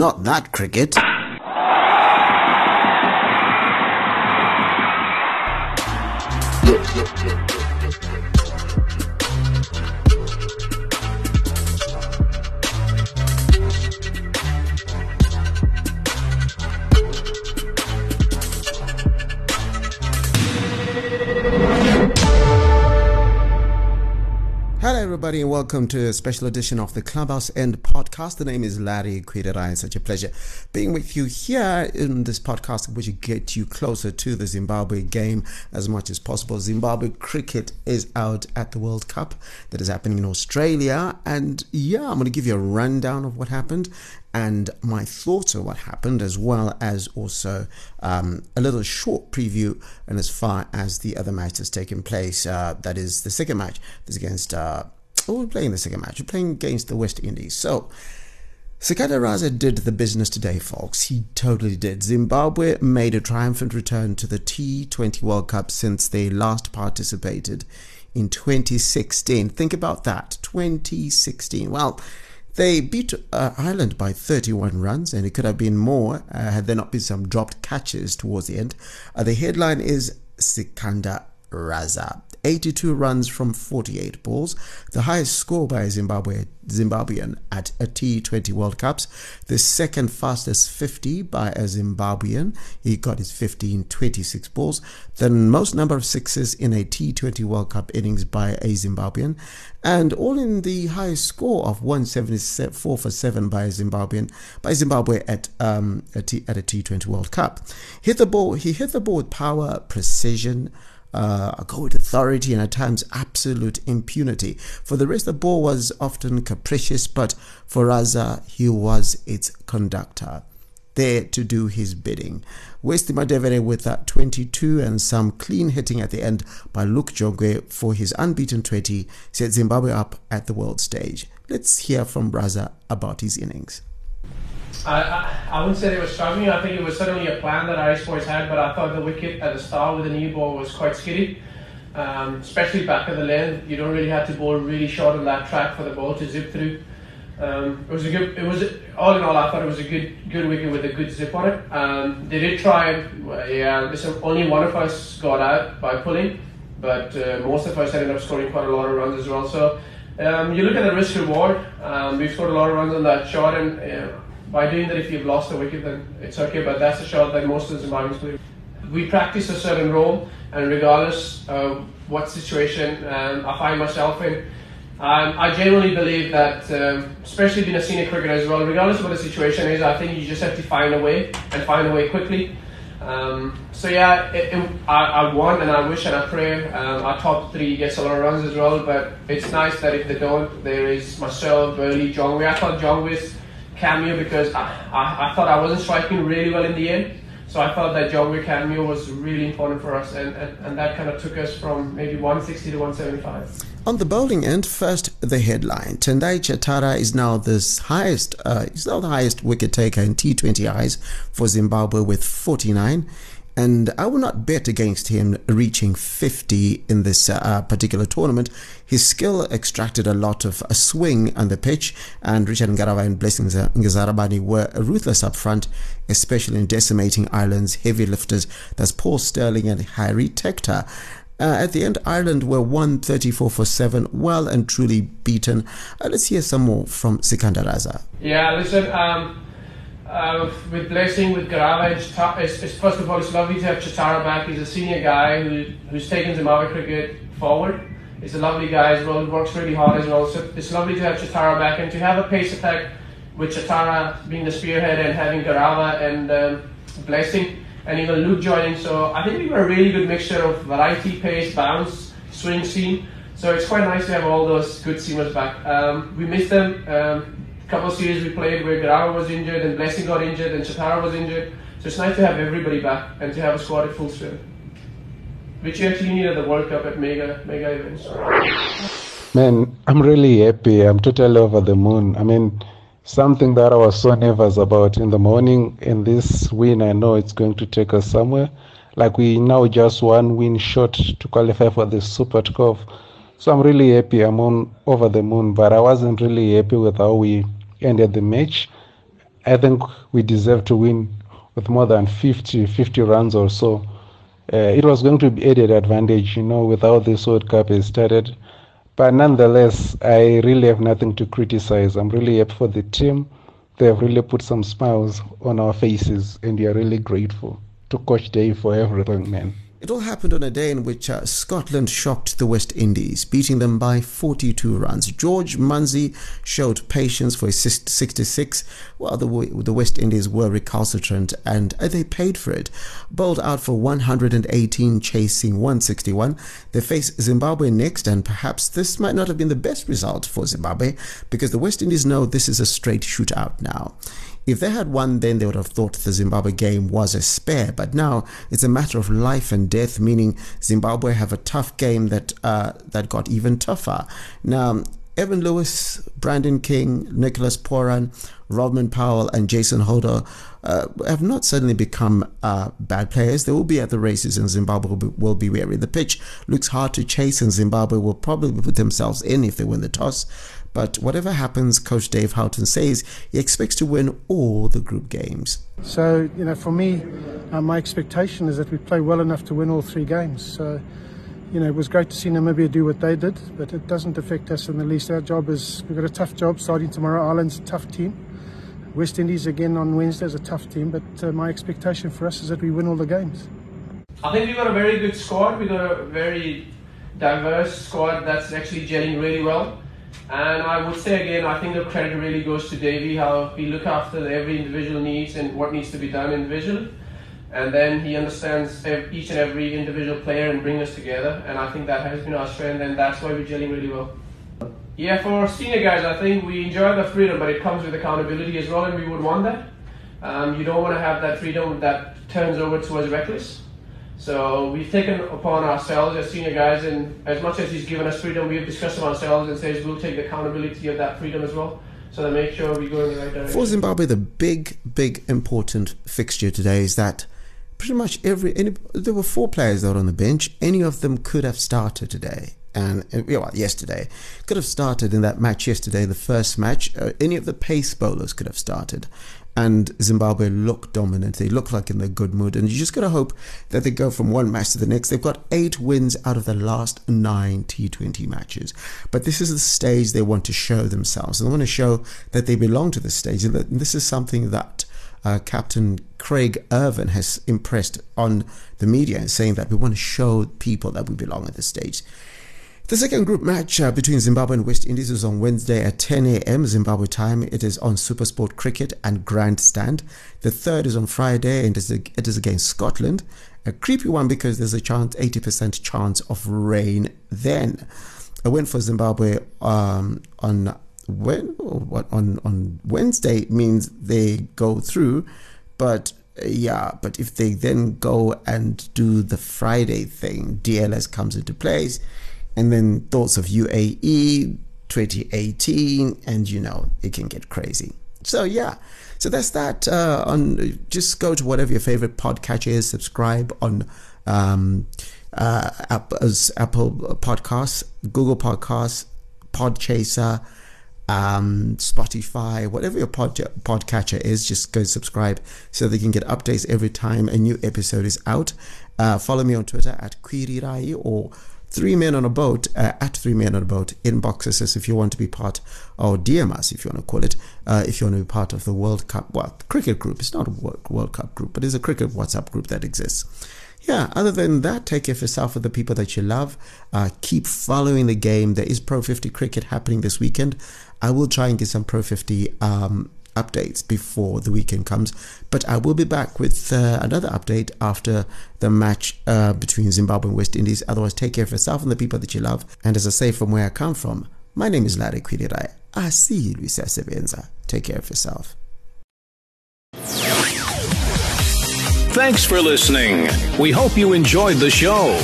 Not that cricket. Hello everybody and welcome to a special edition of the ClubHouse End Podcast. The name is Larry Kwirirayi. Such a pleasure being with you here in this podcast which gets you closer to the Zimbabwe game as much as possible. Zimbabwe cricket is out at the World Cup that is happening in Australia, and I'm going to give you a rundown of what happened and my thoughts on what happened, as well as also a little short preview and as far as the other match that's taken place. That is the second match that's against we're playing against the West Indies. So Sikandar Raza did the business today, folks. He totally did. Zimbabwe made a triumphant return to the T20 World Cup since they last participated in 2016. Think about that, 2016. Well, they beat Ireland by 31 runs, and it could have been more had there not been some dropped catches towards the end. The headline is Sikandar Raza. 82 runs from 48 balls, the highest score by a Zimbabwean at a T20 World Cups. The second fastest 50 by a Zimbabwean. He got his 50 in 26 balls. The most number of sixes in a T20 World Cup innings by a Zimbabwean. And all in the highest score of 174 for 7 by a Zimbabwean, by Zimbabwe at a T20 World Cup. He hit the ball with power, precision, go with authority, and at times absolute impunity. For the rest, the ball was often capricious, but for Raza, he was its conductor, there to do his bidding. Westy Madevere with that 22 and some clean hitting at the end by Luke Jongwe for his unbeaten 20 set Zimbabwe up at the world stage. Let's hear from Raza about his innings. I wouldn't say they were struggling. I think it was certainly a plan that Irish boys had, but I thought the wicket at the start with the new ball was quite skitty, especially back of the length. You don't really have to bowl really short on that track for the ball to zip through. I thought it was a good wicket with a good zip on it. They did try. Only one of us got out by pulling, but most of us ended up scoring quite a lot of runs as well. So you look at the risk reward. We've scored a lot of runs on that shot, and by doing that, if you've lost the wicket, then it's okay, but that's a shot that most of the Zimbabweans play. We practice a certain role, and regardless of what situation I find myself in, I genuinely believe that, especially being a senior cricketer as well, regardless of what the situation is, I think you just have to find a way, and find a way quickly. I want, and I wish, and I pray our top three gets a lot of runs as well, but it's nice that if they don't, there is myself, Burley, Jongwe. I thought Jongwe's cameo, because I thought I wasn't striking really well in the end, so I thought that Jongwe cameo was really important for us, and that kind of took us from maybe 160 to 175. On the bowling end, first the headline: Tendai Chatara is now the highest wicket taker in T20 Is for Zimbabwe with 49. And I will not bet against him reaching 50 in this particular tournament. His skill extracted a lot of a swing on the pitch, and Richard Ngarava and Blessing Ngazarabani were ruthless up front, especially in decimating Ireland's heavy lifters. That's Paul Sterling and Harry Tector. At the end, Ireland were 134 for 7, well and truly beaten. Let's hear some more from Sikandar Raza. Yeah, listen, with Blessing, with Garava, first of all, it's lovely to have Chatara back. He's a senior guy who's taken Zimbabwe cricket forward. He's a lovely guy as well, works really hard as well. So it's lovely to have Chatara back, and to have a pace attack with Chatara being the spearhead and having Garava and Blessing and even Luke joining. So I think we were a really good mixture of variety, pace, bounce, swing, seam. So it's quite nice to have all those good seamers back. We missed them. Couple of series we played where Garava was injured, and Blessing got injured, and Chatara was injured. So it's nice to have everybody back and to have a squad at full strength, which you actually need at the World Cup at mega events. Man, I'm really happy. I'm totally over the moon. I mean, something that I was so nervous about in the morning, and this win, I know it's going to take us somewhere. Like, we now just one win short to qualify for the Super 12. So I'm really happy. I'm over the moon, but I wasn't really happy with how we ended the match. I think we deserve to win with more than 50 runs or so. It was going to be added advantage, you know, with how this World Cup has started. But nonetheless, I really have nothing to criticize. I'm really happy for the team. They have really put some smiles on our faces, and we are really grateful to Coach Dave for everything, man. It all happened on a day in which Scotland shocked the West Indies, beating them by 42 runs. George Munsey showed patience for his 66, while the West Indies were recalcitrant, and they paid for it. Bowled out for 118, chasing 161. They face Zimbabwe next, and perhaps this might not have been the best result for Zimbabwe, because the West Indies know this is a straight shootout now. If they had won, then they would have thought the Zimbabwe game was a spare. But now it's a matter of life and death, meaning Zimbabwe have a tough game that got even tougher. Now, Evan Lewis, Brandon King, Nicholas Poran, Rodman Powell and Jason Holder have not suddenly become bad players. They will be at the races and Zimbabwe will be wary. The pitch looks hard to chase and Zimbabwe will probably put themselves in if they win the toss. But whatever happens, Coach Dave Houghton says he expects to win all the group games. So, you know, for me, my expectation is that we play well enough to win all three games. So, you know, it was great to see Namibia do what they did, but it doesn't affect us in the least. Our job is, we've got a tough job starting tomorrow. Ireland's a tough team. West Indies again on Wednesday is a tough team, but my expectation for us is that we win all the games. I think we've got a very good squad. We've got a very diverse squad that's actually gelling really well. And I would say again, I think the credit really goes to Davey, how he looks after every individual needs and what needs to be done individually. And then he understands each and every individual player and brings us together. And I think that has been our strength, and that's why we're gelling really well. Yeah, for senior guys, I think we enjoy the freedom, but it comes with accountability as well, and we would want that. You don't want to have that freedom that turns over towards reckless. So we've taken upon ourselves as senior guys, and as much as he's given us freedom, we've discussed with ourselves and says we'll take the accountability of that freedom as well. So to make sure we go in the right direction. For Zimbabwe, the big important fixture today is that pretty much there were four players out on the bench. Any of them could have started today. Yesterday. Could have started in that match yesterday, the first match. Any of the pace bowlers could have started. And Zimbabwe look dominant. They look like in a good mood. And you just got to hope that they go from one match to the next. They've got 8 wins out of the last 9 T20 matches. But this is the stage they want to show themselves. They want to show that they belong to this stage. And that this is something that Captain Craig Irvin has impressed on the media, and saying that we want to show people that we belong at this stage. The second group match between Zimbabwe and West Indies is on Wednesday at 10 a.m. Zimbabwe time. It is on Supersport Cricket and Grandstand. The third is on Friday, and it is against Scotland. A creepy one because there's a 80% chance of rain then. I went for Zimbabwe on Wednesday means they go through, but if they then go and do the Friday thing, DLS comes into place. And then thoughts of UAE 2018, and you know, it can get crazy. So that's that. Just go to whatever your favorite podcatcher is, subscribe on Apple Podcasts, Google Podcasts, Podchaser, Spotify, whatever your podcatcher is, just go subscribe so they can get updates every time a new episode is out. Follow me on Twitter at Kwirirayi or 3 Men on a Boat, at 3 Men on a Boat. Inbox us if you want to be part, or DM us if you want to call it, if you want to be part of the World Cup, the cricket group. It's not a World Cup group, but it's a cricket WhatsApp group that exists. Yeah, other than that, take care of yourself with the people that you love. Keep following the game. There is Pro 50 cricket happening this weekend. I will try and get some Pro 50 updates before the weekend comes, but I will be back with another update after the match between Zimbabwe and West Indies. Otherwise, take care of yourself and the people that you love. And as I say, from where I come from, my name is Larry Kwirirayi. I see you, Luisa Sebenza. Take care of yourself. Thanks for listening. We hope you enjoyed the show.